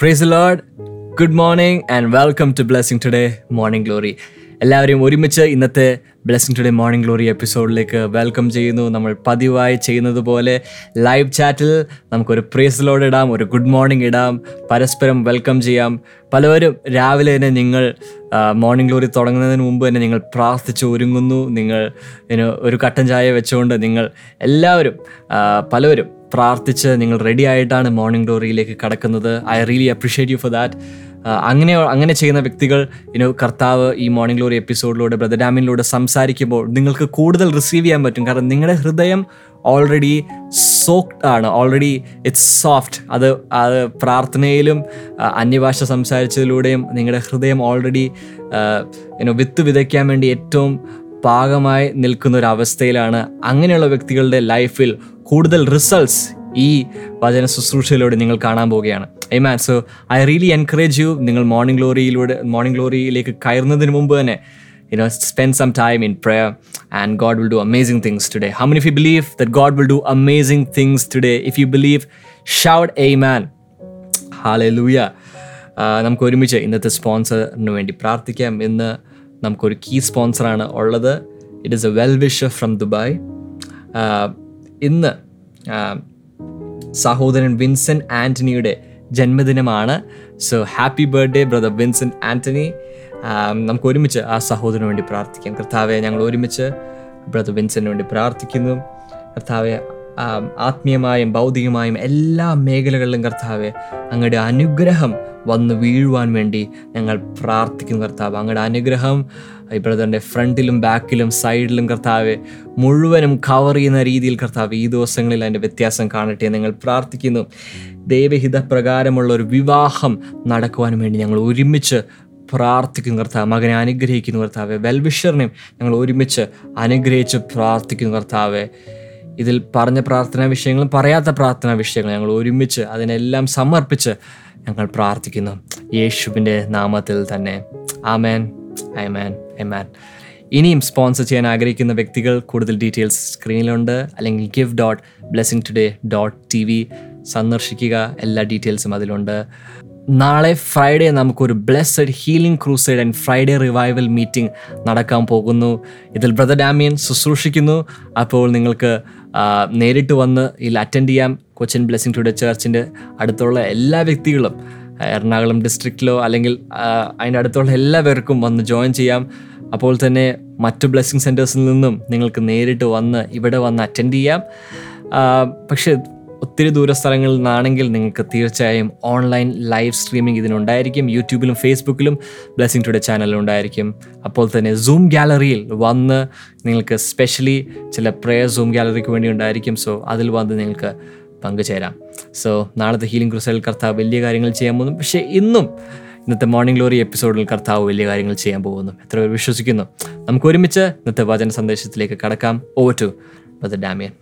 Praise the Lord. Good morning and welcome to Blessing Today Morning Glory. എല്ലാവരെയും ഒരുമിച്ച് ഇന്നത്തെ blessing today morning glory എപ്പിസോഡിലേക്ക് welcome ചെയ്യുന്നു. നമ്മൾ പതിവായി ചെയ്യുന്നത് പോലെ ലൈവ് ചാറ്റിൽ നമുക്കൊരു പ്രൈസ് ലോർഡ് ഇടാം, ഒരു ഗുഡ് മോർണിംഗ് ഇടാം, പരസ്പരം വെൽക്കം ചെയ്യാം. പലവരും രാവിലെ തന്നെ നിങ്ങൾ മോർണിംഗ് ഗ്ലോറി തുടങ്ങുന്നതിന് മുമ്പ് തന്നെ നിങ്ങൾ പ്രാർത്ഥിച്ച് ഒരുങ്ങുന്നു. നിങ്ങൾ ഒരു കട്ടൻ ചായ വെച്ചുകൊണ്ട് നിങ്ങൾ എല്ലാവരും പലവരും പ്രാർത്ഥിച്ച് നിങ്ങൾ റെഡി ആയിട്ടാണ് മോർണിംഗ് ഗ്ലോറിയിലേക്ക് കടക്കുന്നത്. I really appreciate you for that. അങ്ങനെ ചെയ്യുന്ന വ്യക്തികൾ കർത്താവ് ഈ മോർണിംഗ് ഗ്ലോറി എപ്പിസോഡിലൂടെ ബ്രദർ ഡാമിനിലൂടെ സംസാരിക്കുമ്പോൾ നിങ്ങൾക്ക് കൂടുതൽ റിസീവ് ചെയ്യാൻ പറ്റും. കാരണം നിങ്ങളുടെ ഹൃദയം ഓൾറെഡി സോക്ട് ആണ്, ഓൾറെഡി ഇറ്റ്സ് സോഫ്റ്റ്. അത് പ്രാർത്ഥനയിലും അന്യഭാഷ സംസാരിച്ചതിലൂടെയും നിങ്ങളുടെ ഹൃദയം ഓൾറെഡി വിത്ത് വിതയ്ക്കാൻ വേണ്ടി ഏറ്റവും പാകമായി നിൽക്കുന്നൊരവസ്ഥയിലാണ്. അങ്ങനെയുള്ള വ്യക്തികളുടെ ലൈഫിൽ കൂടുതൽ റിസൾട്ട്സ് ഈ വചന ശുശ്രൂഷയിലൂടെ നിങ്ങൾ കാണാൻ പോവുകയാണ്. Amen. So I really encourage you, നിങ്ങൾ മോർണിംഗ് ഗ്ലോറിയിലേക്ക് കയറുന്നതിന് മുമ്പ് തന്നെ spend some time in prayer and God will do amazing things today. How many of you believe that God will do amazing things today? If you believe, shout amen. Hallelujah. നമുക്ക് ഒരുമിച്ച് ഇന്നത്തെ സ്പോൺസറിന് വേണ്ടി പ്രാർത്ഥിക്കാം. ഇന്ന് നമുക്കൊരു കീ സ്പോൺസറാണ് ഉള്ളത്. It is a well-wisher from Dubai. ഇന്ന് സഹോദരൻ വിൻസെൻ്റ് ആൻ്റണിയുടെ ജന്മദിനമാണ്. So happy birthday brother Vincent Antony. നമുക്ക് ഒരുമിച്ച് ആ സഹോദരന് വേണ്ടി പ്രാർത്ഥിക്കാം. കർത്താവെ, ഞങ്ങൾ ഒരുമിച്ച് ബ്രദർ വിൻസെൻ്റിന് വേണ്ടി പ്രാർത്ഥിക്കുന്നു. കർത്താവെ, ആത്മീയമായും ഭൗതികമായും എല്ലാ മേഖലകളിലും കർത്താവെ അങ്ങയുടെ അനുഗ്രഹം വന്ന് വീഴുവാൻ വേണ്ടി ഞങ്ങൾ പ്രാർത്ഥിക്കുന്നു. കർത്താവ്, അങ്ങയുടെ അനുഗ്രഹം ഈ ബ്രദറിൻ്റെ ഫ്രണ്ടിലും ബാക്കിലും സൈഡിലും കർത്താവെ മുഴുവനും കവർ ചെയ്യുന്ന രീതിയിൽ കർത്താവ് ഈ ദിവസങ്ങളിൽ അതിൻ്റെ വ്യത്യാസം കാണട്ടെ ഞങ്ങൾ പ്രാർത്ഥിക്കുന്നു. ദൈവഹിതപ്രകാരമുള്ള ഒരു വിവാഹം നടക്കുവാൻ വേണ്ടി ഞങ്ങൾ ഒരുമിച്ച് പ്രാർത്ഥിക്കുന്നു കർത്താവ്. മകനെ അനുഗ്രഹിക്കുന്നു കർത്താവെ. വെൽവിഷറിനെയും ഞങ്ങൾ ഒരുമിച്ച് അനുഗ്രഹിച്ച് പ്രാർത്ഥിക്കുന്നു കർത്താവെ. ഇതിൽ പറഞ്ഞ പ്രാർത്ഥനാ വിഷയങ്ങളും പറയാത്ത പ്രാർത്ഥനാ വിഷയങ്ങളും ഞങ്ങൾ ഒരുമിച്ച് അതിനെല്ലാം സമർപ്പിച്ച് ഞങ്ങൾ പ്രാർത്ഥിക്കുന്നു യേശുവിൻ്റെ നാമത്തിൽ തന്നെ. ആമേൻ, ആമേൻ, ആമേൻ. ഇനിയും സ്പോൺസർ ചെയ്യാൻ ആഗ്രഹിക്കുന്ന വ്യക്തികൾ കൂടുതൽ ഡീറ്റെയിൽസ് സ്ക്രീനിലുണ്ട്, അല്ലെങ്കിൽ give.blessingtoday.tv സന്ദർശിക്കുക. എല്ലാ ഡീറ്റെയിൽസും അതിലുണ്ട്. നാളെ ഫ്രൈഡേ നമുക്കൊരു blessed healing crusade and Friday revival meeting നടക്കാൻ പോകുന്നു. ഇതിൽ ബ്രദർ ഡാമിയൻ ശുശ്രൂഷിക്കുന്നു. അപ്പോൾ നിങ്ങൾക്ക് നേരിട്ട് വന്ന് ഇതിൽ അറ്റൻഡ് ചെയ്യാം. കൊച്ചിൻ ബ്ലെസ്സിംഗ് ടുഡേ ചർച്ചിൻ്റെ അടുത്തുള്ള എല്ലാ വ്യക്തികളും എറണാകുളം ഡിസ്ട്രിക്റ്റിലോ അല്ലെങ്കിൽ അതിൻ്റെ അടുത്തുള്ള എല്ലാവർക്കും വന്ന് ജോയിൻ ചെയ്യാം. അപ്പോൾ തന്നെ മറ്റു ബ്ലെസ്സിംഗ് സെൻറ്റേഴ്സിൽ നിന്നും നിങ്ങൾക്ക് നേരിട്ട് വന്ന് ഇവിടെ വന്ന് അറ്റൻഡ് ചെയ്യാം. പക്ഷേ ഒത്തിരി ദൂര സ്ഥലങ്ങളിൽ നിന്നാണെങ്കിൽ നിങ്ങൾക്ക് തീർച്ചയായും ഓൺലൈൻ ലൈവ് സ്ട്രീമിംഗ് ഇതിനുണ്ടായിരിക്കും. യൂട്യൂബിലും ഫേസ്ബുക്കിലും ബ്ലെസ്സിംഗ് ടുഡേ ചാനലുണ്ടായിരിക്കും. അപ്പോൾ തന്നെ സൂം ഗാലറിയിൽ വന്ന് നിങ്ങൾക്ക് സ്പെഷ്യലി ചില പ്രേയർ സൂം ഗാലറിക്ക് വേണ്ടി ഉണ്ടായിരിക്കും. സോ അതിൽ വന്ന് നിങ്ങൾക്ക് പങ്കുചേരാം. സോ നാളത്തെ ഹീലിംഗ് ക്രൂസൈഡിൽ കർത്താവ് വലിയ കാര്യങ്ങൾ ചെയ്യാൻ പോകുന്നു. പക്ഷേ ഇന്നത്തെ മോർണിംഗ് ഗ്ലോറി എപ്പിസോഡിൽ കർത്താവ് വലിയ കാര്യങ്ങൾ ചെയ്യാൻ പോകുന്നു. എത്ര പേർ വിശ്വസിക്കുന്നു? നമുക്ക് ഒരുമിച്ച് ഇന്നത്തെ വചന സന്ദേശത്തിലേക്ക് കടക്കാം. Over to brother Damian.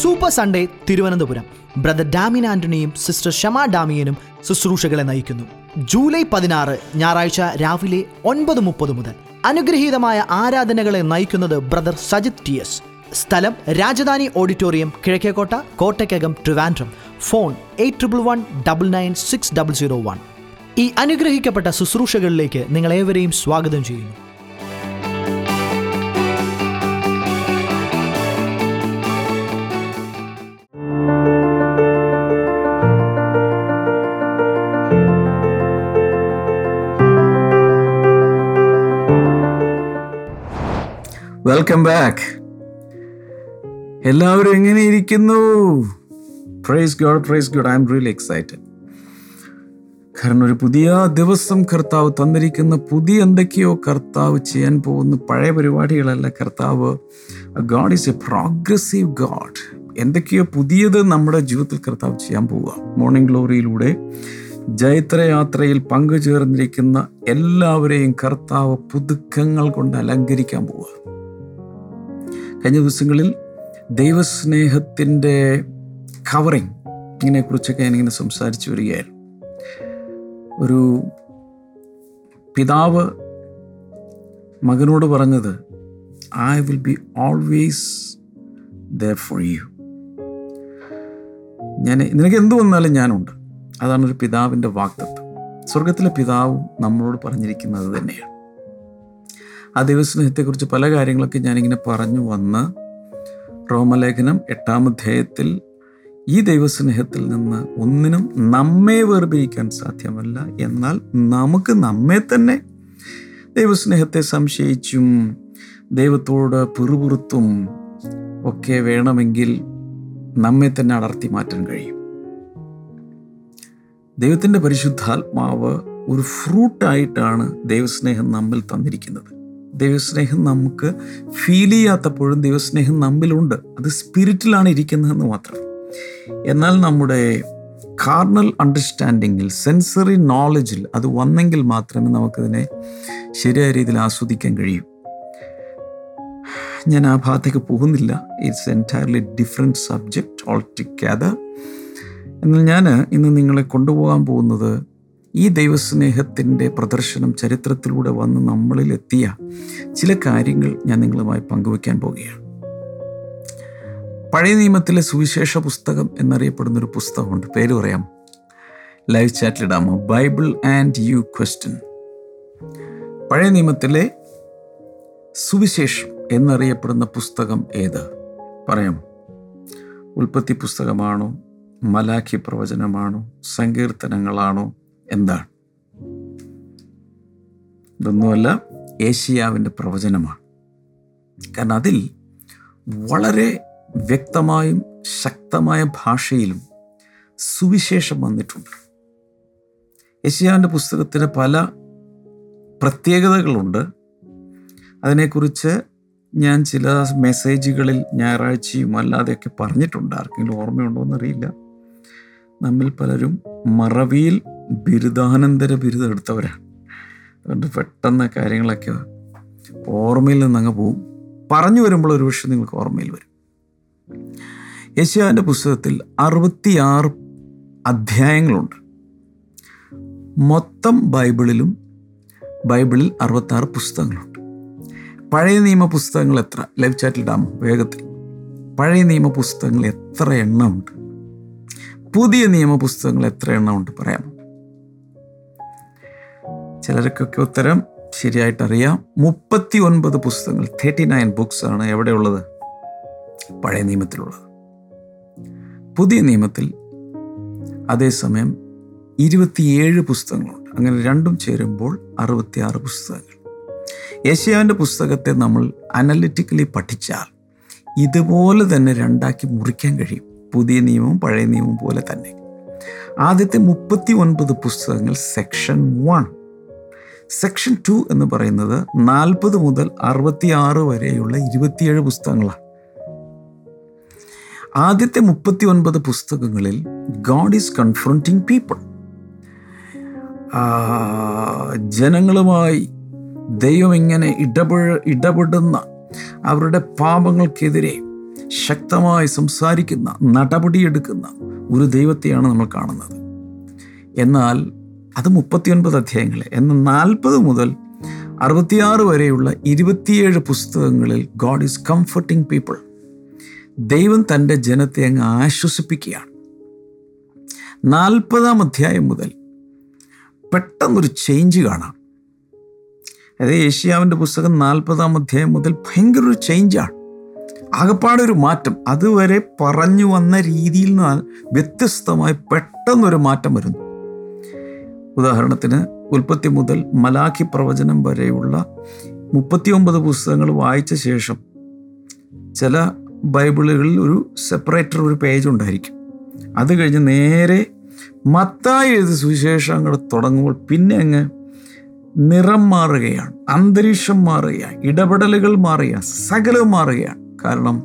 Super Sunday Thiruvananthapuram. Brother Damien ആന്റണിയും സിസ്റ്റർ ഷമാ ഡാമിയനും ശുശ്രൂഷകളെ നയിക്കുന്നു. ജൂലൈ 16 ഞായറാഴ്ച രാവിലെ 9:30 മുതൽ അനുഗ്രഹീതമായ ആരാധനകളെ നയിക്കുന്നത് ബ്രദർ സജിത് ടി. സ്ഥലം രാജധാനി ഓഡിറ്റോറിയം, കിഴക്കേക്കോട്ട, കോട്ടയ്ക്കകം, ട്രിവാൻഡ്രം. ഫോൺ 8111996001. ഈ അനുഗ്രഹിക്കപ്പെട്ട ശുശ്രൂഷകളിലേക്ക് നിങ്ങളേവരെയും സ്വാഗതം ചെയ്യുന്നു. Welcome back. എല്ലാവരും എങ്ങനെ ഇരിക്കുന്നു? Praise God, praise God. I am really excited. കാരണം ഒരു പുതിയ ദിവസം കർത്താവ് തന്നിരിക്കുന്ന പുതിയ എന്തൊക്കെയോ കർത്താവ് ചെയ്യാൻ പോകുന്ന പഴയ പരിപാടികളല്ല. കർത്താവ് God is a progressive God. എന്തൊക്കെയോ പുതിയത് നമ്മുടെ ജീവിതത്തിൽ കർത്താവ് ചെയ്യാൻ പോവുക. മോർണിംഗ് ഗ്ലോറിയിലൂടെ ജൈത്രയാത്രയിൽ പങ്കുചേർന്നിരിക്കുന്ന എല്ലാവരെയും കർത്താവ് പുതുക്കങ്ങൾ കൊണ്ട് അലങ്കരിക്കാൻ പോവുക. കഴിഞ്ഞ ദിവസങ്ങളിൽ ദൈവസ്നേഹത്തിൻ്റെ കവറിങ് ഇതിനെക്കുറിച്ചൊക്കെ ഞാനിങ്ങനെ സംസാരിച്ചു വരികയായിരുന്നു. ഒരു പിതാവ് മകനോട് പറഞ്ഞത്, I will be always there for you. ഞാൻ നിനക്ക് എന്ത് വന്നാലും ഞാനുണ്ട്. അതാണ് ഒരു പിതാവിൻ്റെ വാഗ്ദത്തം. സ്വർഗത്തിലെ പിതാവും നമ്മളോട് പറഞ്ഞിരിക്കുന്നത് തന്നെയാണ്. ആ ദൈവസ്നേഹത്തെക്കുറിച്ച് പല കാര്യങ്ങളൊക്കെ ഞാനിങ്ങനെ പറഞ്ഞു വന്ന് റോമലേഖനം 8-ാം അധ്യായത്തിൽ ഈ ദൈവസ്നേഹത്തിൽ നിന്ന് ഒന്നിനും നമ്മെ വേർപിരിക്കാൻ സാധ്യമല്ല, എന്നാൽ നമുക്ക് നമ്മെ തന്നെ ദൈവസ്നേഹത്തെ സംശയിച്ചും ദൈവത്തോട് പിറുപിറുത്തും ഒക്കെ വേണമെങ്കിൽ നമ്മെ തന്നെ അടർത്തി മാറ്റാൻ കഴിയും. ദൈവത്തിൻ്റെ പരിശുദ്ധാത്മാവ് ഒരു ഫ്രൂട്ടായിട്ടാണ് ദൈവസ്നേഹം നമ്മിൽ തന്നിരിക്കുന്നത്. ദൈവസ്നേഹം നമുക്ക് ഫീൽ ചെയ്യാത്തപ്പോഴും ദൈവസ്നേഹം നമ്മിലുണ്ട്. അത് സ്പിരിറ്റിലാണ് ഇരിക്കുന്നതെന്ന് മാത്രം. എന്നാൽ നമ്മുടെ കാർണൽ അണ്ടർസ്റ്റാൻഡിങ്ങിൽ, സെൻസറി നോളജിൽ അത് വന്നെങ്കിൽ മാത്രമേ നമുക്കതിനെ ശരിയായ രീതിയിൽ ആസ്വദിക്കാൻ കഴിയൂ. ഞാൻ ആ ഭാഗത്തേക്ക് പോകുന്നില്ല. It's entirely different subject all together. എന്നാൽ ഞാൻ ഇന്ന് നിങ്ങളെ കൊണ്ടുപോകാൻ പോകുന്നത് ഈ ദൈവസ്നേഹത്തിൻ്റെ പ്രദർശനം ചരിത്രത്തിലൂടെ വന്ന് നമ്മളിൽ എത്തിയ ചില കാര്യങ്ങൾ ഞാൻ നിങ്ങളുമായി പങ്കുവയ്ക്കാൻ പോവുകയാണ്. പഴയ നിയമത്തിലെ സുവിശേഷ പുസ്തകം എന്നറിയപ്പെടുന്നൊരു പുസ്തകമുണ്ട്. പേര് പറയാം, ലൈവ് ചാറ്റിലിടാമോ? Bible and you question. പഴയ നിയമത്തിലെ സുവിശേഷം എന്നറിയപ്പെടുന്ന പുസ്തകം ഏത് പറയാം? ഉൽപ്പത്തി പുസ്തകമാണോ, മലാഖി പ്രവചനമാണോ, സങ്കീർത്തനങ്ങളാണോ, എന്താണ്? ഇതൊന്നുമല്ല, ഏശയ്യാവിൻ്റെ പ്രവചനമാണ്. കാരണം അതിൽ വളരെ വ്യക്തമായും ശക്തമായ ഭാഷയിലും സുവിശേഷം വന്നിട്ടുണ്ട്. ഏശയ്യാവിൻ്റെ പുസ്തകത്തിന് പല പ്രത്യേകതകളുണ്ട്. അതിനെക്കുറിച്ച് ഞാൻ ചില മെസ്സേജുകളിൽ ഞായറാഴ്ചയും അല്ലാതെയൊക്കെ പറഞ്ഞിട്ടുണ്ട്. ആർക്കെങ്കിലും ഓർമ്മയുണ്ടോ എന്നറിയില്ല. നമ്മിൽ പലരും മറവിയിൽ ബിരുദാനന്തര ബിരുദം എടുത്തവരാണ്. അതുകൊണ്ട് പെട്ടെന്ന് കാര്യങ്ങളൊക്കെ ഓർമ്മയിൽ നിന്നങ്ങ് പോവും. പറഞ്ഞു വരുമ്പോൾ ഒരു പക്ഷേ നിങ്ങൾക്ക് ഓർമ്മയിൽ വരും. യെശയ്യാവിൻ്റെ പുസ്തകത്തിൽ 66 അധ്യായങ്ങളുണ്ട്. മൊത്തം ബൈബിളിൽ 66 പുസ്തകങ്ങളുണ്ട്. പഴയ നിയമ പുസ്തകങ്ങൾ എത്ര? ലൈവ് ചാറ്റിലിടാമോ? വേഗത്തിൽ. പഴയ നിയമ പുസ്തകങ്ങൾ എത്ര എണ്ണമുണ്ട്? പുതിയ നിയമ പുസ്തകങ്ങൾ എത്ര എണ്ണമുണ്ട് പറയാമോ? ചിലർക്കൊക്കെ ഉത്തരം ശരിയായിട്ടറിയാം. 39 പുസ്തകങ്ങൾ, 39 ബുക്സ് ആണ് എവിടെയുള്ളത്? പഴയ നിയമത്തിലുള്ളത്. പുതിയ നിയമത്തിൽ അതേസമയം 27 പുസ്തകങ്ങളുണ്ട്. അങ്ങനെ രണ്ടും ചേരുമ്പോൾ 66 പുസ്തകങ്ങൾ. യെശയ്യാവിൻ്റെ പുസ്തകത്തെ നമ്മൾ അനലിറ്റിക്കലി പഠിച്ചാൽ ഇതുപോലെ തന്നെ രണ്ടാക്കി മുറിക്കാൻ കഴിയും. പുതിയ നിയമവും പഴയ നിയമവും പോലെ തന്നെ. ആദ്യത്തെ 39 പുസ്തകങ്ങൾ സെക്ഷൻ 1. സെക്ഷൻ 2 എന്ന് പറയുന്നത് 40 മുതൽ 66 വരെയുള്ള 27 പുസ്തകങ്ങളാണ്. ആദ്യത്തെ 39 പുസ്തകങ്ങളിൽ ഗോഡ് ഈസ് കൺഫ്രണ്ടിങ് പീപ്പിൾ. ജനങ്ങളുമായി ദൈവം ഇങ്ങനെ ഇടപെടുന്ന, അവരുടെ പാപങ്ങൾക്കെതിരെ ശക്തമായി സംസാരിക്കുന്ന, നടപടിയെടുക്കുന്ന ഒരു ദൈവത്തെയാണ് നമ്മൾ കാണുന്നത്. എന്നാൽ അത് 39 അധ്യായങ്ങൾ. എന്നാൽ 40 മുതൽ 66 വരെയുള്ള 27 പുസ്തകങ്ങളിൽ ഗോഡ് ഈസ് കംഫർട്ടിങ് പീപ്പിൾ. ദൈവം തൻ്റെ ജനത്തെ അങ്ങ് ആശ്വസിപ്പിക്കുകയാണ്. 40-ാം അധ്യായം മുതൽ പെട്ടെന്നൊരു ചേഞ്ച് കാണാം. അതായത് ഏശയ്യാവിൻ്റെ പുസ്തകം 40-ാം അധ്യായം മുതൽ ഭയങ്കര ഒരു ചേഞ്ചാണ്, ആകപ്പാടെ ഒരു മാറ്റം. അതുവരെ പറഞ്ഞു വന്ന രീതിയിൽ നിന്ന് വ്യത്യസ്തമായി പെട്ടെന്നൊരു മാറ്റം വരുന്നു. ഉദാഹരണത്തിന് ഉൽപ്പത്തി മുതൽ മലാഖി പ്രവചനം വരെയുള്ള 39 പുസ്തകങ്ങൾ വായിച്ച ശേഷം ചില ബൈബിളുകളിൽ ഒരു സെപ്പറേറ്റർ, ഒരു പേജ് ഉണ്ടായിരിക്കും. അത് കഴിഞ്ഞ് നേരെ മത്തായി എഴുതിയ സുവിശേഷങ്ങൾ തുടങ്ങുമ്പോൾ പിന്നെ അങ്ങ് നിറം മാറുകയാണ്, അന്തരീക്ഷം മാറുകയാണ്, ഇടപെടലുകൾ മാറുകയാണ്, സകലവും മാറുകയാണ്. കാരണം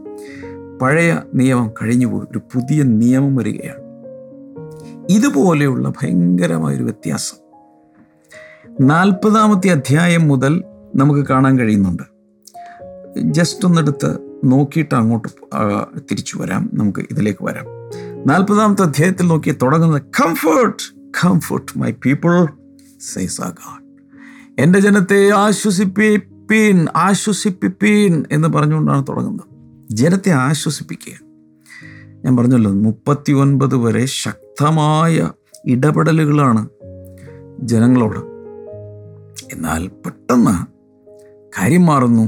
പഴയ നിയമം കഴിഞ്ഞുപോയി, ഒരു പുതിയ നിയമം വരികയാണ്. ഇതുപോലെയുള്ള ഭയങ്കരമായൊരു വ്യത്യാസം 40-ാം അധ്യായം മുതൽ നമുക്ക് കാണാൻ കഴിയുന്നുണ്ട്. ജസ്റ്റ് ഒന്നെടുത്ത് നോക്കിയിട്ട് അങ്ങോട്ട് തിരിച്ചു വരാം. നമുക്ക് ഇതിലേക്ക് വരാം. 40-ാം അധ്യായത്തിൽ നോക്കി തുടങ്ങുന്നത് comfort comfort my people says ആ ഗോഡ്. എൻ്റെ ജനത്തെ ആശ്വസിപ്പി, ആശ്വസിപ്പിൻ ആശ്വസിപ്പിൻ എന്ന് പറഞ്ഞുകൊണ്ടാണ് തുടങ്ങുന്നത്. ജനത്തെ ആശ്വസിപ്പിക്കുക. ഞാൻ പറഞ്ഞല്ലോ 39 വരെ ശക്തമായ ഇടപെടലുകളാണ് ജനങ്ങളോട്. എന്നാൽ പെട്ടെന്ന് കാര്യം മാറുന്നു.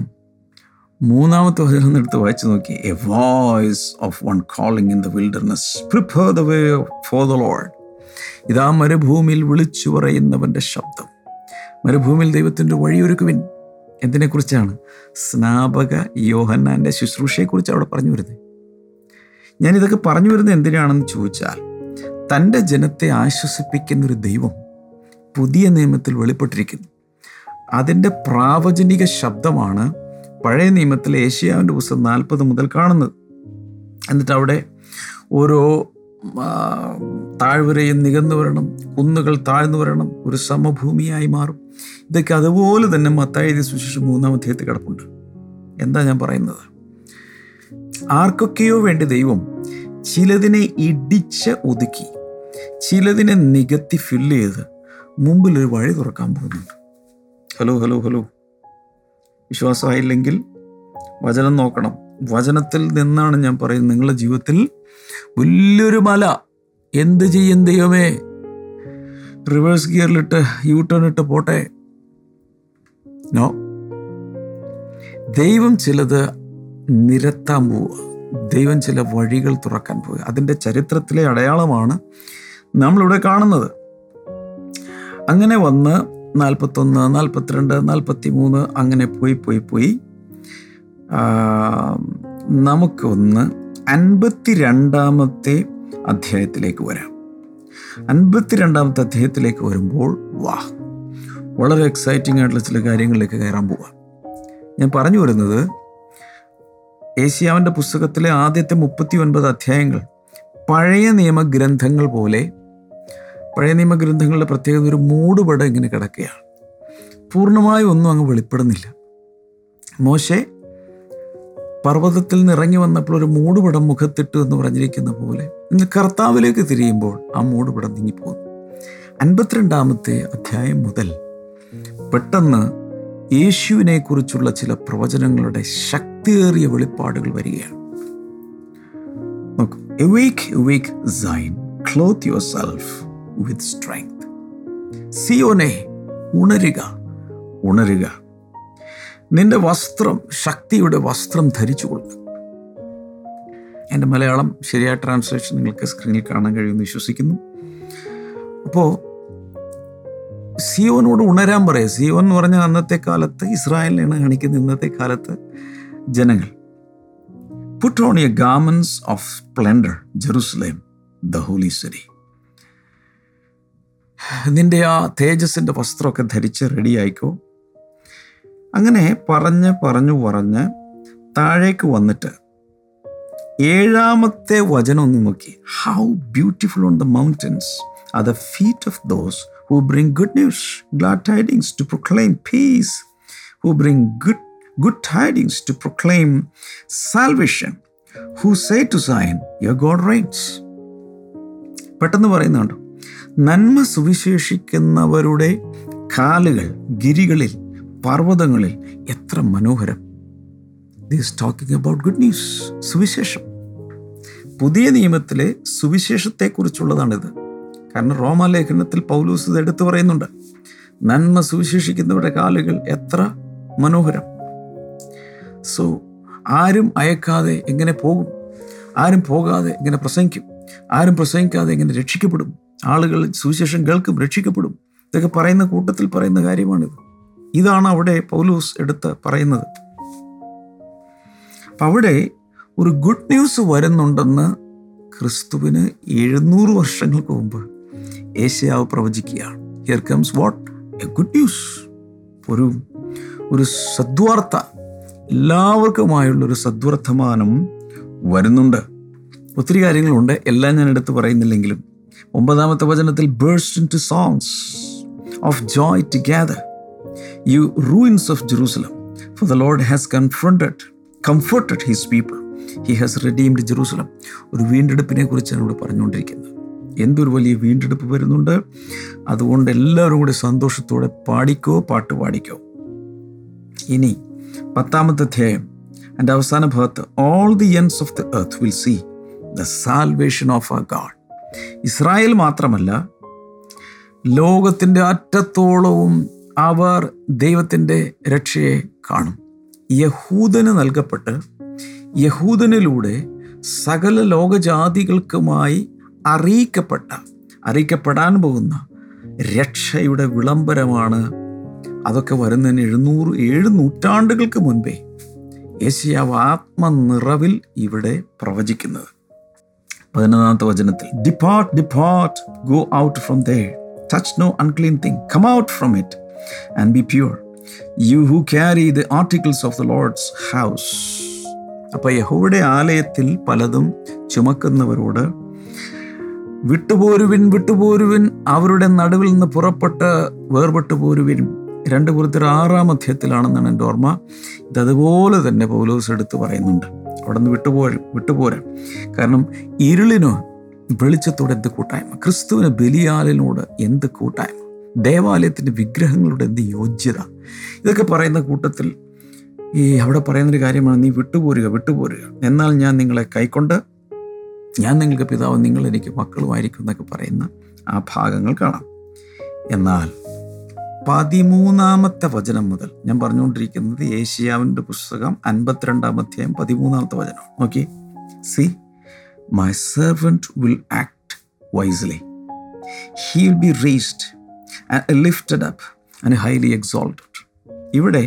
മൂന്നാമത്തെ വചനം എടുത്ത് വായിച്ചു നോക്കി. A voice of one calling in the wilderness prepare the way for the Lord. ഇതാ മരുഭൂമിയിൽ വിളിച്ചു പറയുന്നവൻ്റെ ശബ്ദം. മരുഭൂമിയിൽ ദൈവത്തിൻ്റെ വഴിയൊരുക്കുവിൻ. എന്തിനെക്കുറിച്ചാണ്? സ്നാപക യോഹന്നാൻ്റെ ശുശ്രൂഷയെക്കുറിച്ചാണ് അവിടെ പറഞ്ഞു വരുന്നത്. ഞാനിതൊക്കെ പറഞ്ഞു വരുന്നത് എന്തിനാണെന്ന് ചോദിച്ചാൽ, തൻ്റെ ജനത്തെ ആശ്വസിപ്പിക്കുന്നൊരു ദൈവം പുതിയ നിയമത്തിൽ വെളിപ്പെട്ടിരിക്കുന്നു. അതിൻ്റെ പ്രാവചനിക ശബ്ദമാണ് പഴയ നിയമത്തിലെ ഏശയ്യാവിൻ്റെ പുസ്തകം 40 മുതൽ കാണുന്നത്. എന്നിട്ട് അവിടെ ഓരോ താഴ്വരയും നികന്നു വരണം, കുന്നുകൾ താഴ്ന്നു വരണം, ഒരു സമഭൂമിയായി മാറും. ഇതൊക്കെ അതുപോലെ തന്നെ മത്തായിയുടെ സുവിശേഷം 3-ാം അധ്യായത്തിൽ കിടപ്പുണ്ട്. എന്താ ഞാൻ പറയുന്നത്? ആർക്കൊക്കെയോ വേണ്ടി ദൈവം ചിലതിനെ ഇടിച്ച് ഒതുക്കി, ചിലതിനെ നികത്തി ഫില്ല് ചെയ്ത് മുമ്പിലൊരു വഴി തുറക്കാൻ പോകുന്നുണ്ട്. ഹലോ വിശ്വാസമായില്ലെങ്കിൽ വചനം നോക്കണം. വചനത്തിൽ നിന്നാണ് ഞാൻ പറയുന്നത്. നിങ്ങളുടെ ജീവിതത്തിൽ വലിയൊരു മല, എന്ത് ചെയ്യും ദൈവമേ, റിവേഴ്സ് ഗിയറിലിട്ട് യു ടേൺ ഇട്ട് പോട്ടെ? നോ, ദൈവം ചിലത് നിരത്താൻ പോവുക, ദൈവം ചില വഴികൾ തുറക്കാൻ പോവുക. അതിൻ്റെ ചരിത്രത്തിലെ അടയാളമാണ് നമ്മളിവിടെ കാണുന്നത്. അങ്ങനെ വന്ന് 41, 42, 43 അങ്ങനെ പോയി നമുക്കൊന്ന് 52-ാമത്തെ അധ്യായത്തിലേക്ക് വരാം. 52-ാമത്തെ അധ്യായത്തിലേക്ക് വരുമ്പോൾ വളരെ എക്സൈറ്റിംഗ് ആയിട്ടുള്ള ചില കാര്യങ്ങളിലേക്ക് കയറാൻ പോവാം. ഞാൻ പറഞ്ഞു വരുന്നത്, ഏശയ്യാവിൻ്റെ പുസ്തകത്തിലെ ആദ്യത്തെ 39 അധ്യായങ്ങൾ പഴയ നിയമഗ്രന്ഥങ്ങൾ പോലെ, പഴയ നിയമഗ്രന്ഥങ്ങളുടെ പ്രത്യേകത ഒരു മൂടുപട ഇങ്ങനെ കിടക്കുകയാണ്. പൂർണ്ണമായും ഒന്നും അങ്ങ് വെളിപ്പെടുന്നില്ല. മോശെ പർവ്വതത്തിൽ നിന്നിറങ്ങി വന്നപ്പോൾ ഒരു മൂടുപടം മുഖത്തിട്ടു എന്ന് പറഞ്ഞിരിക്കുന്ന പോലെ, ഇന്ന് കർത്താവിലേക്ക് തിരിയുമ്പോൾ ആ മൂടുപടം നീങ്ങിപ്പോകുന്നു. 52-ാമത്തെ അധ്യായം മുതൽ പെട്ടെന്ന് യേശുവിനെ കുറിച്ചുള്ള ചില പ്രവചനങ്ങളുടെ ശക്തിയേറിയ വെളിപ്പാടുകൾ വരികയാണ്. നോക്കൂ, awake, awake Zion, clothe yourself with strength. സിയോനെ, ഉണരുക, നിന്റെ വസ്ത്രം, ശക്തിയുടെ വസ്ത്രം ധരിച്ചു കൊള്ളുക. എൻ്റെ മലയാളം ശരിയായ ട്രാൻസ്ലേഷൻ നിങ്ങൾക്ക് സ്ക്രീനിൽ കാണാൻ കഴിയുമെന്ന് വിശ്വസിക്കുന്നു. അപ്പോൾ സിയോനോട് ഉണരാൻ പറയാം. സിയോൻ എന്ന് പറഞ്ഞാൽ അന്നത്തെ കാലത്ത് ഇസ്രായേലിനാണ് കാണിക്കുന്നത്, ഇന്നത്തെ കാലത്ത് ജനങ്ങൾ. Put on your garments of splendour Jerusalem the holy city. നിൻ്റെ ആ തേജസ്സിൻ്റെ വസ്ത്രമൊക്കെ ധരിച്ച് റെഡിയായിക്കോ. അങ്ങനെ പറഞ്ഞ് താഴേക്ക് വന്നിട്ട് 7-ാമത്തെ വചനം ഒന്ന് നോക്കി. How beautiful on the mountains are the feet of those who bring good news, glad tidings to proclaim peace, who bring good tidings to proclaim salvation, who say to Zion, your God reigns. പെട്ടെന്ന് പറയുന്നുണ്ട്, നന്മ സുവിശേഷിക്കുന്നവരുടെ കാലുകൾ ഗിരികളിൽ, പർവ്വതങ്ങളിൽ എത്ര മനോഹരം. He is talking about good news, സുവിശേഷം. പുതിയ നിയമത്തിലെ സുവിശേഷത്തെക്കുറിച്ചുള്ളതാണിത്. കാരണം റോമാലേഖനത്തിൽ പൗലൂസ് ഇത് എടുത്തു പറയുന്നുണ്ട്. നന്മ സുവിശേഷിക്കുന്നവരുടെ കാലുകൾ എത്ര മനോഹരം. സോ ആരും അയക്കാതെ എങ്ങനെ പോകും? ആരും പോകാതെ എങ്ങനെ പ്രസംഗിക്കും? ആരും പ്രസംഗിക്കാതെ എങ്ങനെ രക്ഷിക്കപ്പെടും? ആളുകൾ സുവിശേഷം കേൾക്കും, രക്ഷിക്കപ്പെടും. ഇതൊക്കെ പറയുന്ന കൂട്ടത്തിൽ പറയുന്ന കാര്യമാണിത്. ഇതാണ് അവിടെ പൗലൂസ് എടുത്ത് പറയുന്നത്. അപ്പം അവിടെ ഒരു ഗുഡ് ന്യൂസ് വരുന്നുണ്ടെന്ന് ക്രിസ്തുവിന് 700 വർഷങ്ങൾക്ക് മുമ്പ് ഏശയ്യാവ് പ്രവചിക്കുകയാണ്. Here comes what a good news. ഒരു സദ്വാർത്ത, എല്ലാവർക്കുമായുള്ളൊരു സദ്വർത്തമാനം വരുന്നുണ്ട്. ഒത്തിരി കാര്യങ്ങളുണ്ട്, എല്ലാം ഞാൻ എടുത്ത് പറയുന്നില്ലെങ്കിലും 9-ാമത്തെ വചനത്തിൽ burst into songs of joy together you ruins of Jerusalem for the Lord has comforted his people he has redeemed Jerusalem. ഒരു വീണ്ടെടുപ്പിനെ കുറിച്ചാണ് ഇവിടെ പറഞ്ഞുകൊണ്ടിരിക്കുന്നത്. എന്തൊരു വലിയ വീണ്ടെടുപ്പ് വരുന്നുണ്ട്. അതുകൊണ്ട് എല്ലാവരും കൂടി സന്തോഷത്തോടെ പാടിക്കോ, പാട്ട് പാടിക്കോ. ഇനി 10-ാമത്തെ അധ്യായം എൻ്റെ അവസാന ഭാഗത്ത് all the ends of the earth will see the salvation of our God. Israel മാത്രമല്ല, ലോകത്തിൻ്റെ അറ്റത്തോളവും അവർ ദൈവത്തിൻ്റെ രക്ഷയെ കാണും. യഹൂദന് നൽകപ്പെട്ട് യഹൂദനിലൂടെ സകല ലോകജാതികൾക്കുമായി അറിയിക്കപ്പെടാൻ പോകുന്ന രക്ഷയുടെ വിളംബരമാണ് അതൊക്കെ വരുന്നതിന് 7 നൂറ്റാണ്ടുകൾക്ക് മുൻപേ യെശയ്യാവ് ആത്മനിറവിൽ ഇവിടെ പ്രവചിക്കുന്നത്. 11-ാമത്തെ വചനത്തിൽ depart go out from there, touch no unclean thing, come out from it and be pure, you who carry the articles of the Lord's house. അപ്പോൾ യഹോവയുടെ ആലയത്തിൽ പലതും ചുമക്കുന്നവരോട് വിട്ടുപോരുവിൻ, അവരുടെ നടുവിൽ നിന്ന് പുറപ്പെട്ട് വേർപെട്ടു പോരുവിൻ. 2 കൊരിന്ത്യർ 6-ാം അധ്യായത്തിലാണെന്നാണ് എൻ്റെ ഓർമ്മ. ഇതതുപോലെ തന്നെ പൗലോസ് എടുത്ത് പറയുന്നുണ്ട്, അവിടെ നിന്ന് വിട്ടുപോരാ. കാരണം ഇരുളിനോ വെളിച്ചത്തോടെ എന്ത് കൂട്ടായ്മ, ക്രിസ്തുവിന് ബലിയാലിനോട് എന്ത് കൂട്ടായ്മ, ദേവാലയത്തിൻ്റെ വിഗ്രഹങ്ങളോട് എന്ത് യോജ്യത. ഇതൊക്കെ പറയുന്ന കൂട്ടത്തിൽ അവിടെ പറയുന്നൊരു കാര്യമാണ്, നീ വിട്ടുപോരുക, എന്നാൽ ഞാൻ നിങ്ങളെ കൈക്കൊണ്ട് ഞാൻ നിങ്ങൾക്ക് പിതാവും നിങ്ങൾ എനിക്ക് മക്കളുമായിരിക്കും എന്നൊക്കെ പറയുന്ന ആ ഭാഗങ്ങൾ കാണാം. എന്നാൽ 13-ാമത്തെ വചനം മുതൽ ഞാൻ പറഞ്ഞുകൊണ്ടിരിക്കുന്നത് യെശയ്യാവിൻ്റെ പുസ്തകം 52-ാം അധ്യായം 13-ാമത്തെ വചനം. Okay, see my servant will act wisely, he will be raised and lifted up and highly exalted. ഇവിടെ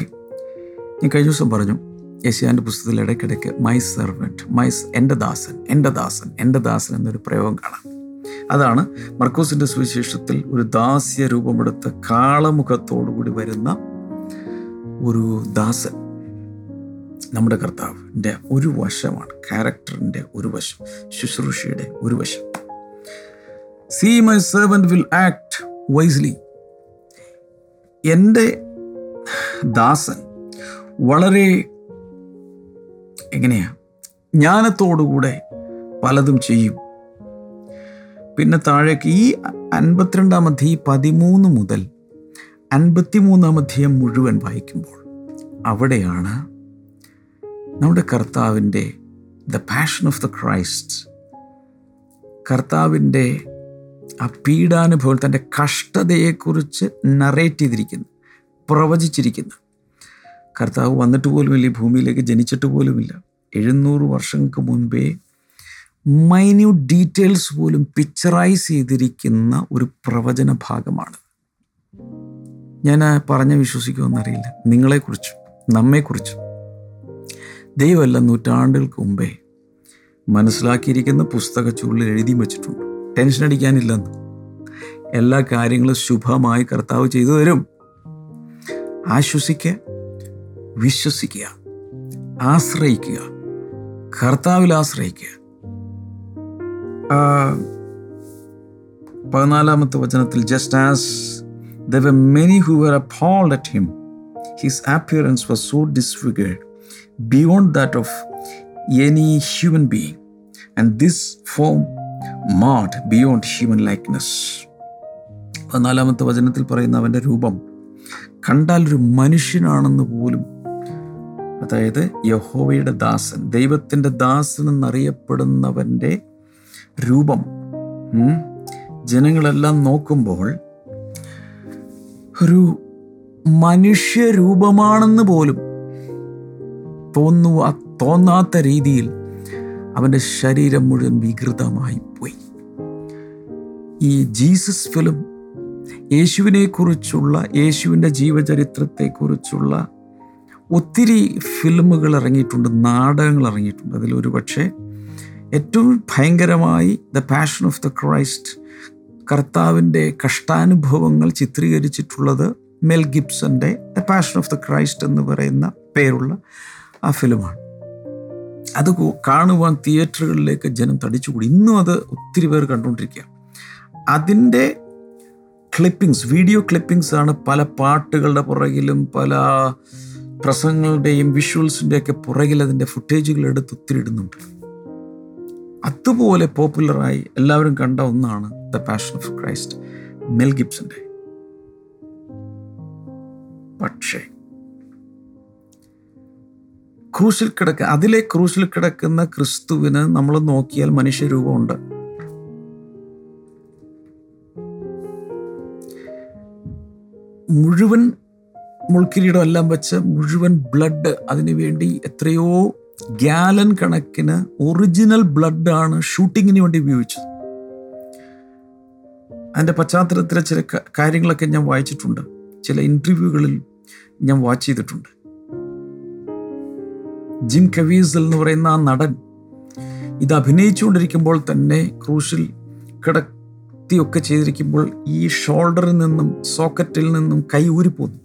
ഞാൻ കഴിഞ്ഞ ദിവസം പറഞ്ഞു, യെശയ്യാവിൻ്റെ പുസ്തകത്തിൽ ഇടയ്ക്കിടയ്ക്ക് മൈ സെർവൻറ്റ്, എൻ്റെ ദാസൻ എന്നൊരു പ്രയോഗം കാണാം. അതാണ് മർക്കോസിൻ്റെ സുവിശേഷത്തിൽ ഒരു ദാസ്യ രൂപമെടുത്ത് കാളമുഖത്തോടുകൂടി വരുന്ന ഒരു ദാസൻ. നമ്മുടെ കർത്താവിൻ്റെ ഒരു വശമാണ്, ക്യാരക്ടറിൻ്റെ ഒരു വശം, ശുശ്രൂഷയുടെ ഒരു വശം. See my servant will act wisely, എൻ്റെ ദാസൻ വളരെ എങ്ങനെയാണ് ജ്ഞാനത്തോടുകൂടെ പലതും ചെയ്യും. പിന്നെ താഴേക്ക് ഈ 52-ാം അധ്യായം 13 മുതൽ 53-ാം അധ്യായം മുഴുവൻ വായിക്കുമ്പോൾ അവിടെയാണ് നമ്മുടെ കർത്താവിൻ്റെ the passion of the Christ, കർത്താവിൻ്റെ ആ പീഡാനുഭവം, തൻ്റെ കഷ്ടതയെക്കുറിച്ച് നറേറ്റ് ചെയ്തിരിക്കുന്നു, പ്രവചിച്ചിരിക്കുന്നു. കർത്താവ് വന്നിട്ട് പോലുമില്ല, ഈ ഭൂമിയിലേക്ക് ജനിച്ചിട്ട് പോലുമില്ല. 700 വർഷങ്ങൾക്ക് മുൻപേ മൈന്യൂട്ട് ഡീറ്റെയിൽസ് പോലും പിക്ചറൈസ് ചെയ്തിരിക്കുന്ന ഒരു പ്രവചന ഭാഗമാണ്. ഞാൻ പറഞ്ഞ് വിശ്വസിക്കുമെന്നറിയില്ല, നിങ്ങളെക്കുറിച്ചും നമ്മെക്കുറിച്ചും ദൈവമെല്ലാം 100 നൂറ്റാണ്ടുകൾക്ക് മുമ്പേ മനസ്സിലാക്കിയിരിക്കുന്ന പുസ്തക ചുവടിൽ എഴുതി വച്ചിട്ടുണ്ട്. ടെൻഷനടിക്കാനില്ലെന്ന്, എല്ലാ കാര്യങ്ങളും ശുഭമായി കർത്താവ് ചെയ്തു തരും. ആശ്വസിക്കുക, വിശ്വസിക്കുക, ആശ്രയിക്കുക, കർത്താവിൽ ആശ്രയിക്കുക. 14-ാമത്തെ വചനത്തിൽ just as there were many who were appalled at him, his appearance was so disfigured beyond that of any human being and this form marked beyond human likeness. 14-ാമത്തെ വചനത്തിൽ പറയുന്ന അവൻ്റെ രൂപം കണ്ടാൽ ഒരു മനുഷ്യനാണെന്ന് പോലും, അതായത് യഹോവയുടെ ദാസൻ, ദൈവത്തിൻ്റെ ദാസൻ എന്നറിയപ്പെടുന്നവൻ്റെ രൂപം ജനങ്ങളെല്ലാം നോക്കുമ്പോൾ ഒരു മനുഷ്യരൂപമാണെന്ന് പോലും തോന്നാത്ത രീതിയിൽ അവൻ്റെ ശരീരം മുഴുവൻ വികൃതമായി പോയി. ഈ ജീസസ് ഫിലിം, യേശുവിൻ്റെ ജീവചരിത്രത്തെക്കുറിച്ചുള്ള ഒത്തിരി ഫിലിമുകൾ ഇറങ്ങിയിട്ടുണ്ട്, നാടകങ്ങൾ ഇറങ്ങിയിട്ടുണ്ട്. അതിലൊരു പക്ഷേ ഏറ്റവും ഭയങ്കരമായി the passion of the Christ, കർത്താവിൻ്റെ കഷ്ടാനുഭവങ്ങൾ ചിത്രീകരിച്ചിട്ടുള്ളത് മെൽ ഗിബ്സൻ്റെ the passion of the Christ എന്ന് പറയുന്ന പേരുള്ള ആ ഫിലിമാണ്. അത് കാണുവാൻ തിയേറ്ററുകളിലേക്ക് ജനം തടിച്ചുകൂടി. ഇന്നും അത് ഒത്തിരി പേർ കണ്ടുകൊണ്ടിരിക്കുക. അതിൻ്റെ ക്ലിപ്പിങ്സ്, വീഡിയോ ക്ലിപ്പിങ്സാണ് പല പാട്ടുകളുടെ പുറകിലും പല പ്രസംഗങ്ങളുടെയും വിഷ്വൽസിൻ്റെയൊക്കെ പുറകിൽ അതിൻ്റെ ഫുട്ടേജുകൾ എടുത്ത് ഒത്തിരി ഇടുന്നുണ്ട്. അതുപോലെ പോപ്പുലറായി എല്ലാവരും കണ്ട ഒന്നാണ് the passion of Christ, Mel ഗിബ്സൻ്റെ. പക്ഷേ ക്രൂശിൽ കിടക്കുന്ന ക്രിസ്തുവിന് നമ്മൾ നോക്കിയാൽ മനുഷ്യരൂപമുണ്ട്. മുഴുവൻ മുൾക്കിരീടം എല്ലാം വെച്ച് മുഴുവൻ ബ്ലഡ്, അതിനുവേണ്ടി എത്രയോ ഗ്യാലൻ കണക്കിന് ഒറിജിനൽ ബ്ലഡാണ് ഷൂട്ടിങ്ങിന് വേണ്ടി ഉപയോഗിച്ചത്. അതിൻ്റെ പശ്ചാത്തലത്തിലെ ചില കാര്യങ്ങളൊക്കെ ഞാൻ വായിച്ചിട്ടുണ്ട്, ചില ഇൻ്റർവ്യൂകളിൽ ഞാൻ വാച്ച് ചെയ്തിട്ടുണ്ട്. ജിം കവീസൽ എന്ന് പറയുന്ന ആ നടൻ ഇത് അഭിനയിച്ചുകൊണ്ടിരിക്കുമ്പോൾ തന്നെ, ക്രൂശിൽ കിടത്തിയൊക്കെ ചെയ്തിരിക്കുമ്പോൾ, ഈ ഷോൾഡറിൽ നിന്നും സോക്കറ്റിൽ നിന്നും കൈ ഊരിപ്പോന്നു,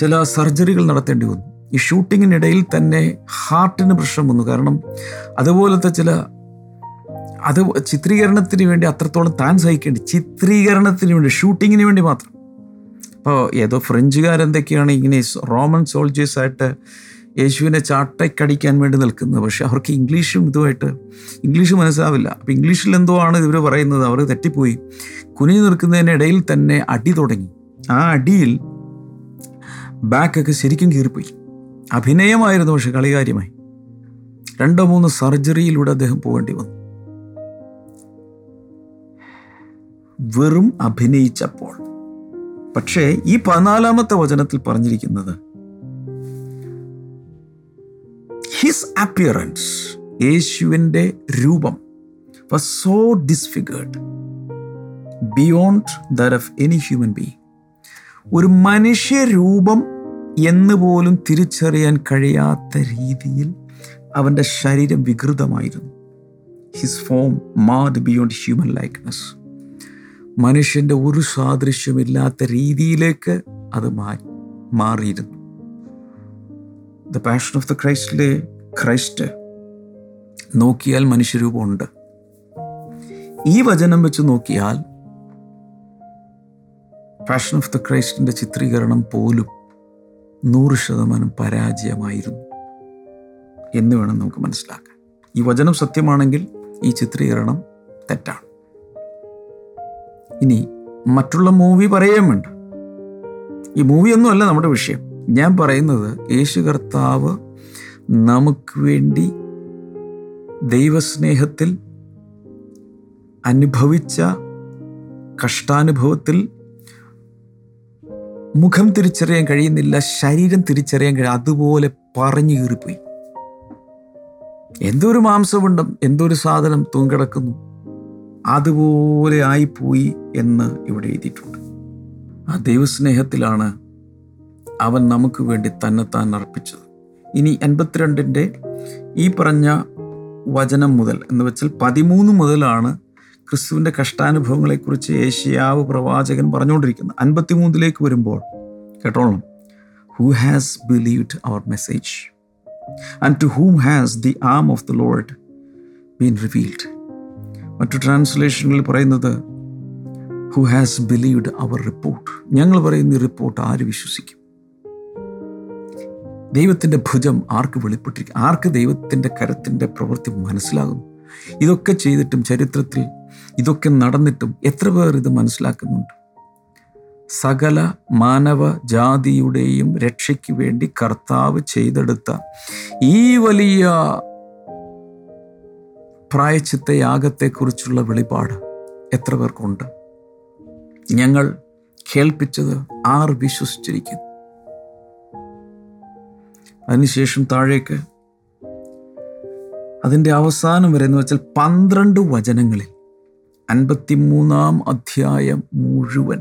ചില സർജറികൾ നടത്തേണ്ടി വന്നു. ഈ ഷൂട്ടിങ്ങിനിടയിൽ തന്നെ ഹാർട്ടിന് പ്രശ്നം വന്നു. കാരണം അതുപോലത്തെ അത് ചിത്രീകരണത്തിന് വേണ്ടി അത്രത്തോളം താൻ സഹിക്കേണ്ടി, ചിത്രീകരണത്തിന് വേണ്ടി, ഷൂട്ടിങ്ങിന് വേണ്ടി മാത്രം. അപ്പോൾ ഏതോ ഫ്രഞ്ചുകാരെന്തൊക്കെയാണ് ഇങ്ങനെ റോമൻ സോൾജേഴ്സായിട്ട് യേശുവിനെ ചാട്ടക്കടിക്കാൻ വേണ്ടി നിൽക്കുന്നത്. പക്ഷേ അവർക്ക് ഇംഗ്ലീഷും ഇംഗ്ലീഷ് മനസ്സിലാവില്ല. അപ്പോൾ ഇംഗ്ലീഷിൽ എന്തോ ആണ് ഇവർ പറയുന്നത്, അവർ തെറ്റിപ്പോയി. കുനിഞ്ഞു നിൽക്കുന്നതിനിടയിൽ തന്നെ അടി തുടങ്ങി. ആ അടിയിൽ ബാക്കൊക്കെ ശരിക്കും കീറിപ്പോയി. അഭിനയമായിരുന്നു, പക്ഷേ കളികാര്യമായി. 2-3 സർജറിയിലൂടെ അദ്ദേഹം പോകേണ്ടി വന്നു. വെറും അഭിനയിച്ചപ്പോൾ. പക്ഷേ ഈ 14 വചനത്തിൽ പറഞ്ഞിരിക്കുന്നത്, ഹിസ് അപ്പിയറൻസ്, യേശുവിൻ്റെ രൂപം, was so disfigured beyond that of any human being. ഒരു മനുഷ്യരൂപം എന്ന് പോലും തിരിച്ചറിയാൻ കഴിയാത്ത രീതിയിൽ അവൻ്റെ ശരീരം വികൃതമായിരുന്നു. His form marred beyond human likeness. മനുഷ്യൻ്റെ ഒരു സാദൃശ്യമില്ലാത്ത രീതിയിലേക്ക് അത് മാറിയിരുന്നു. ദ പാഷൻ ഓഫ് ദ ക്രൈസ്റ്റിലെ ക്രൈസ്റ്റ് നോക്കിയാൽ മനുഷ്യരൂപമുണ്ട്. ഈ വചനം വെച്ച് നോക്കിയാൽ പാഷൻ ഓഫ് ദ ക്രൈസ്റ്റിൻ്റെ ചിത്രീകരണം പോലും 100% പരാജയമായിരുന്നു എന്ന് വേണം നമുക്ക് മനസ്സിലാക്കാൻ. ഈ വചനം സത്യമാണെങ്കിൽ ഈ ചിത്രീകരണം തെറ്റാണ്. ഇനി മറ്റുള്ള മൂവി പറയാൻ വേണ്ട, ഈ മൂവിയൊന്നുമല്ല നമ്മുടെ വിഷയം. ഞാൻ പറയുന്നത് യേശു കർത്താവ് നമുക്ക് വേണ്ടി ദൈവസ്നേഹത്തിൽ അനുഭവിച്ച കഷ്ടാനുഭവത്തിൽ മുഖം തിരിച്ചറിയാൻ കഴിയുന്നില്ല, ശരീരം തിരിച്ചറിയാൻ കഴിയില്ല, അതുപോലെ പറഞ്ഞു കീറിപ്പോയി. എന്തൊരു മാംസമുണ്ടും, എന്തൊരു സാധനം തൂങ്ങിടക്കുന്നു, അതുപോലെ ആയിപ്പോയി എന്ന് ഇവിടെ എഴുതിയിട്ടുണ്ട്. ആ ദൈവസ്നേഹത്തിലാണ് അവൻ നമുക്ക് വേണ്ടി തന്നെത്താൻ അർപ്പിച്ചത്. ഇനി 82 ഈ പറഞ്ഞ വചനം മുതൽ, എന്ന് വെച്ചാൽ 13 മുതലാണ് ക്രിസ്തുവിൻ്റെ കഷ്ടാനുഭവങ്ങളെക്കുറിച്ച് യേശയ്യാവ് പ്രവാചകൻ പറഞ്ഞുകൊണ്ടിരിക്കുന്നത്. 53 വരുമ്പോൾ കേട്ടോളണം. Who has believed our message and to whom has the arm of the Lord been revealed. മറ്റു ട്രാൻസ്ലേഷനിൽ പറയുന്നത് who has believed our report. ഞങ്ങൾ പറയുന്ന റിപ്പോർട്ട് ആര് വിശ്വസിക്കും? ദൈവത്തിൻ്റെ ഭുജം ആർക്ക് വെളിപ്പെട്ടിരിക്കും? ആർക്ക് ദൈവത്തിൻ്റെ കരത്തിൻ്റെ പ്രവൃത്തി മനസ്സിലാകുന്നു? ഇതൊക്കെ ചെയ്തിട്ടും, ചരിത്രത്തിൽ ഇതൊക്കെ നടന്നിട്ടും എത്ര പേർ ഇത് മനസ്സിലാക്കുന്നുണ്ട്? സകല മാനവ ജാതിയുടെയും രക്ഷയ്ക്ക് വേണ്ടി കർത്താവ് ചെയ്തെടുത്ത ഈ വലിയ പ്രായശ്ചിത്ത യാഗത്തെക്കുറിച്ചുള്ള വെളിപാട് എത്ര പേർക്കുണ്ട്? ഞങ്ങൾ കേൾപ്പിച്ചത് ആർ വിശ്വസിച്ചിരിക്കുന്നു? അതിനുശേഷം താഴേക്ക് അതിൻ്റെ അവസാനം വരെ, എന്ന് വെച്ചാൽ 12 വചനങ്ങളിൽ 53-ാം അധ്യായം മുഴുവൻ,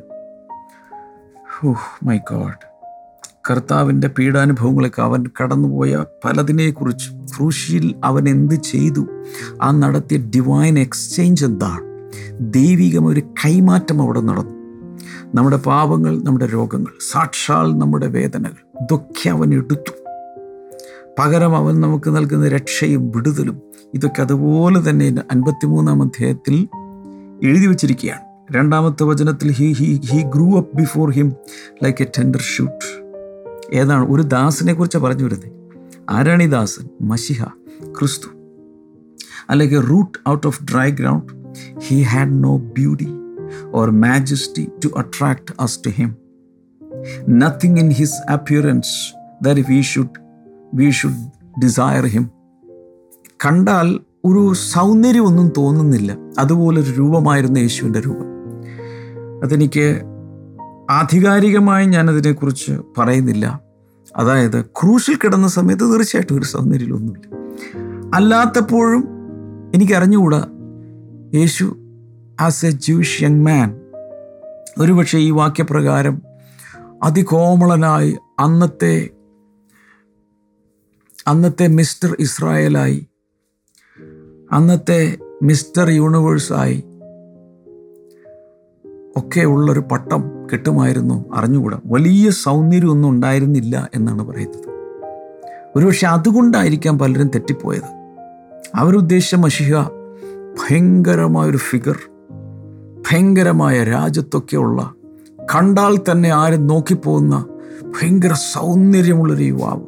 മൈ ഗോഡ്, കർത്താവിൻ്റെ പീഡാനുഭവങ്ങളൊക്കെ, അവൻ കടന്നുപോയ പലതിനെക്കുറിച്ചും, ക്രൂശിൽ അവൻ എന്ത് ചെയ്തു, ആ നടത്തിയ ഡിവൈൻ എക്സ്ചേഞ്ച് എന്താണ്, ദൈവികമൊരു കൈമാറ്റം അവിടെ നടന്നു, നമ്മുടെ പാപങ്ങൾ, നമ്മുടെ രോഗങ്ങൾ, സാക്ഷാൽ നമ്മുടെ വേദനകൾ, ഇതൊക്കെ അവൻ എടുത്തു. പകരം അവൻ നമുക്ക് നൽകുന്ന രക്ഷയും വിടുതലും ഇതൊക്കെ അതുപോലെ തന്നെ 53-ാം അധ്യായത്തിൽ എഴുതി വച്ചിരിക്കുകയാണ്. 2-ാമത്തെ വചനത്തിൽ he grew up before him like a tender shoot. ഏതാണ്? ഒരു ദാസിനെ കുറിച്ച് പറഞ്ഞു വരുന്നത്. ആരാണ് ഈ ദാസൻ? മശിഹ, ക്രിസ്തു. അല്ലെങ്കിൽ root out of dry ground. He had no beauty or majesty to attract us to him. Nothing in his appearance that we should we should desire him. കണ്ടാൽ ഒരു സൗന്ദര്യമൊന്നും തോന്നുന്നില്ല, അതുപോലൊരു രൂപമായിരുന്നു യേശുവിൻ്റെ രൂപം. അതെനിക്ക് ആധികാരികമായി ഞാനതിനെക്കുറിച്ച് പറയുന്നില്ല. അതായത് ക്രൂശിൽ കിടന്ന സമയത്ത് തീർച്ചയായിട്ടും ഒരു സൗന്ദര്യമൊന്നുമില്ല. അല്ലാത്തപ്പോഴും എനിക്കറിഞ്ഞുകൂടാ യേശു as a Jewish young man, ഒരുപക്ഷെ ഈ വാക്യപ്രകാരം അതികോമളനായി അന്നത്തെ മിസ്റ്റർ ഇസ്രായേലായി, അന്നത്തെ മിസ്റ്റർ യൂണിവേഴ്സായി ഒക്കെ ഉള്ളൊരു പട്ടം കിട്ടുമായിരുന്നു, അറിഞ്ഞുകൂടാ. വലിയ സൗന്ദര്യമൊന്നും ഉണ്ടായിരുന്നില്ല എന്നാണ് പറയുന്നത്. ഒരുപക്ഷെ അതുകൊണ്ടായിരിക്കാം പലരും തെറ്റിപ്പോയത്. അവരുദ്ദേശിച്ച മശിഹ ഭയങ്കരമായൊരു ഫിഗർ, ഭയങ്കരമായ രാജ്യത്തൊക്കെയുള്ള, കണ്ടാൽ തന്നെ ആരും നോക്കിപ്പോകുന്ന ഭയങ്കര സൗന്ദര്യമുള്ളൊരു യുവാവ്,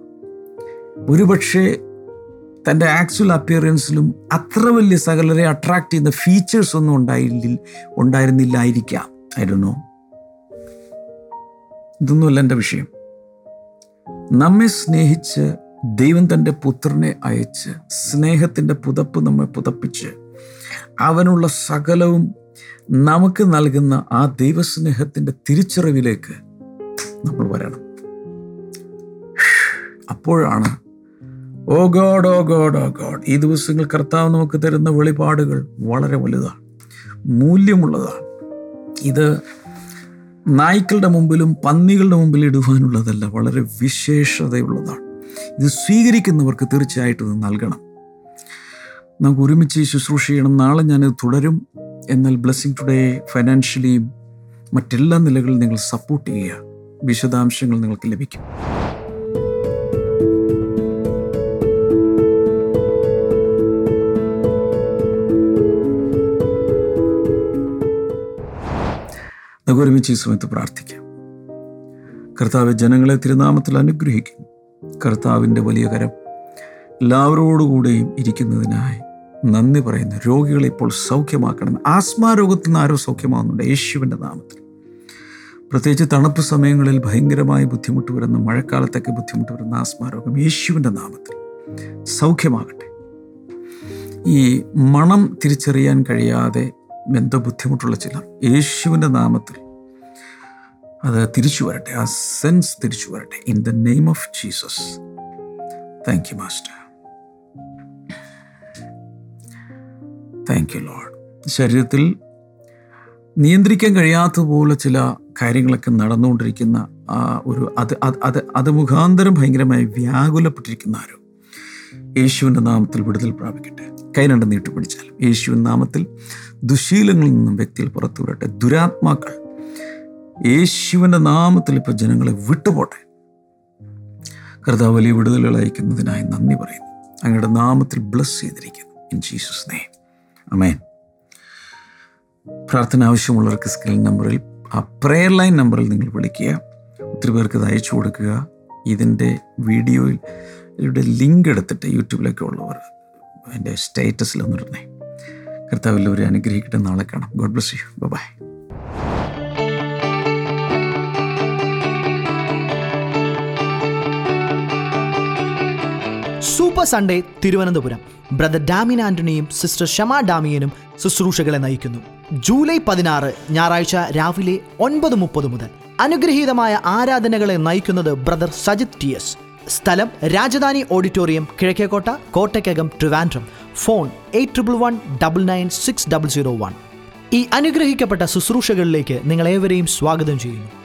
ഒരുപക്ഷെ തൻ്റെ ആക്ച്വൽ അപ്പിയറൻസിലും അത്ര വലിയ സകലരെ അട്രാക്ട് ചെയ്യുന്ന ഫീച്ചേഴ്സ് ഒന്നും ഉണ്ടായിരുന്നില്ലായിരിക്കാം. ആയിരുന്നു. ഇതൊന്നുമല്ല എൻ്റെ വിഷയം. നമ്മെ സ്നേഹിച്ച് ദൈവം തൻ്റെ പുത്രനെ അയച്ച് സ്നേഹത്തിൻ്റെ പുതപ്പ് നമ്മെ പുതപ്പിച്ച് അവനുള്ള സകലവും നമുക്ക് നൽകുന്ന ആ ദൈവസ്നേഹത്തിൻ്റെ തിരിച്ചറിവിലേക്ക് നമ്മൾ വരണം. അപ്പോഴാണ് oh God, oh God, oh God. ഈ ദിവസങ്ങൾ കർത്താവ് നമുക്ക് തരുന്ന വെളിപാടുകൾ വളരെ വലുതാണ്, മൂല്യമുള്ളതാണ്. ഇത് നായ്ക്കളുടെ മുമ്പിലും പന്നികളുടെ മുമ്പിൽ ഇടുവാനുള്ളതല്ല, വളരെ വിശേഷതയുള്ളതാണ്. ഇത് സ്വീകരിക്കുന്നവർക്ക് തീർച്ചയായിട്ടും ഇത് നൽകണം. നമുക്ക് ഒരുമിച്ച് ശുശ്രൂഷ ചെയ്യണം. നാളെ ഞാനിത് തുടരും. എന്നാൽ ബ്ലെസ്സിംഗ് ടുഡേ ഫൈനാൻഷ്യലിയും മറ്റെല്ലാ നിലകളിലും നിങ്ങൾ സപ്പോർട്ട് ചെയ്യുക. വിശദാംശങ്ങൾ നിങ്ങൾക്ക് ലഭിക്കും. നമുക്ക് ഒരുമിച്ച് ഈ സമയത്ത് പ്രാർത്ഥിക്കാം. കർത്താവ്, ജനങ്ങളെ തിരുനാമത്തിൽ അനുഗ്രഹിക്കുന്നു. കർത്താവിൻ്റെ വലിയ കരം എല്ലാവരോടുകൂടെയും ഇരിക്കുന്നതിനായി നന്ദി പറയുന്നു. രോഗികളെ ഇപ്പോൾ സൗഖ്യമാക്കണം. ആസ്മാരോഗത്തിൽ നിന്ന് ആരോ സൗഖ്യമാകുന്നുണ്ട് യേശുവിൻ്റെ നാമത്തിൽ. പ്രത്യേകിച്ച് തണുപ്പ് സമയങ്ങളിൽ ഭയങ്കരമായി ബുദ്ധിമുട്ട് വരുന്ന, മഴക്കാലത്തൊക്കെ ബുദ്ധിമുട്ട് വരുന്ന ആസ്മാരോഗം യേശുവിൻ്റെ നാമത്തിൽ സൗഖ്യമാകട്ടെ. ഈ മണം തിരിച്ചറിയാൻ കഴിയാതെ എന്തോ ബുദ്ധിമുട്ടുള്ള ചിലർ യേശുവിൻ്റെ നാമത്തിൽ അത് തിരിച്ചു വരട്ടെ, ആ സെൻസ് തിരിച്ചു വരട്ടെ. In the name of Jesus. Thank you master, thank you Lord. ശരീരത്തിൽ നിയന്ത്രിക്കാൻ കഴിയാത്തതുപോലെ ചില കാര്യങ്ങളൊക്കെ നടന്നുകൊണ്ടിരിക്കുന്ന ആ ഒരു അത് മുഖാന്തരം ഭയങ്കരമായി വ്യാകുലപ്പെട്ടിരിക്കുന്ന ആരോ യേശുവിൻ്റെ നാമത്തിൽ വിടുതൽ പ്രാപിക്കട്ടെ. കൈ രണ്ട് നീട്ടിപ്പിടിച്ചാലും യേശുവിൻ്റെ നാമത്തിൽ ദുശീലങ്ങളിൽ നിന്നും വ്യക്തിയിൽ പുറത്തു വരട്ടെ. ദുരാത്മാക്കൾ യേശുവിൻ്റെ നാമത്തിൽ ഇപ്പോൾ ജനങ്ങളെ വിട്ടുപോട്ടെ. കർത്താവ് വലിയ വിടുതലുകൾ അയക്കുന്നതിനായി നന്ദി പറയുന്നു. അങ്ങയുടെ നാമത്തിൽ ബ്ലസ് ചെയ്തിരിക്കുന്നു. ഇൻ ജീസസ് നെയിം, ആമേൻ. പ്രാർത്ഥന ആവശ്യമുള്ളവർക്ക് സ്ക്രീൻ നമ്പറിൽ, ആ പ്രെയർ ലൈൻ നമ്പറിൽ നിങ്ങൾ വിളിക്കുക. ഒത്തിരി പേർക്ക് ഇത് അയച്ചു കൊടുക്കുക. ഇതിൻ്റെ വീഡിയോയിൽ ഇവരുടെ ലിങ്ക് എടുത്തിട്ട് യൂട്യൂബിലൊക്കെ ഉള്ളവർ എൻ്റെ സ്റ്റേറ്റസിലൊന്നിടുന്നേ. കർത്താവ് എല്ലാവരും അനുഗ്രഹിക്കട്ടെ. നാളെ കാണാം. God bless you. Bye bye. Super Sunday Thiruvananthapuram brother Damien ആന്റണിയും സിസ്റ്റർ ഷമാ ഡാമിയനും ശുശ്രൂഷകളെ നയിക്കുന്നു. ജൂലൈ 16 ഞായറാഴ്ച രാവിലെ 9:30 മുതൽ. അനുഗ്രഹീതമായ ആരാധനകളെ നയിക്കുന്നത് ബ്രദർ സജിത് ടി. സ്ഥലം രാജധാനി ഓഡിറ്റോറിയം, കിഴക്കേക്കോട്ട, കോട്ടയ്ക്കകം, ട്രിവാൻഡ്രം. ഫോൺ 8111 996001. ഈ അനുഗ്രഹിക്കപ്പെട്ട ശുശ്രൂഷകളിലേക്ക് നിങ്ങളേവരെയും സ്വാഗതം ചെയ്യുന്നു.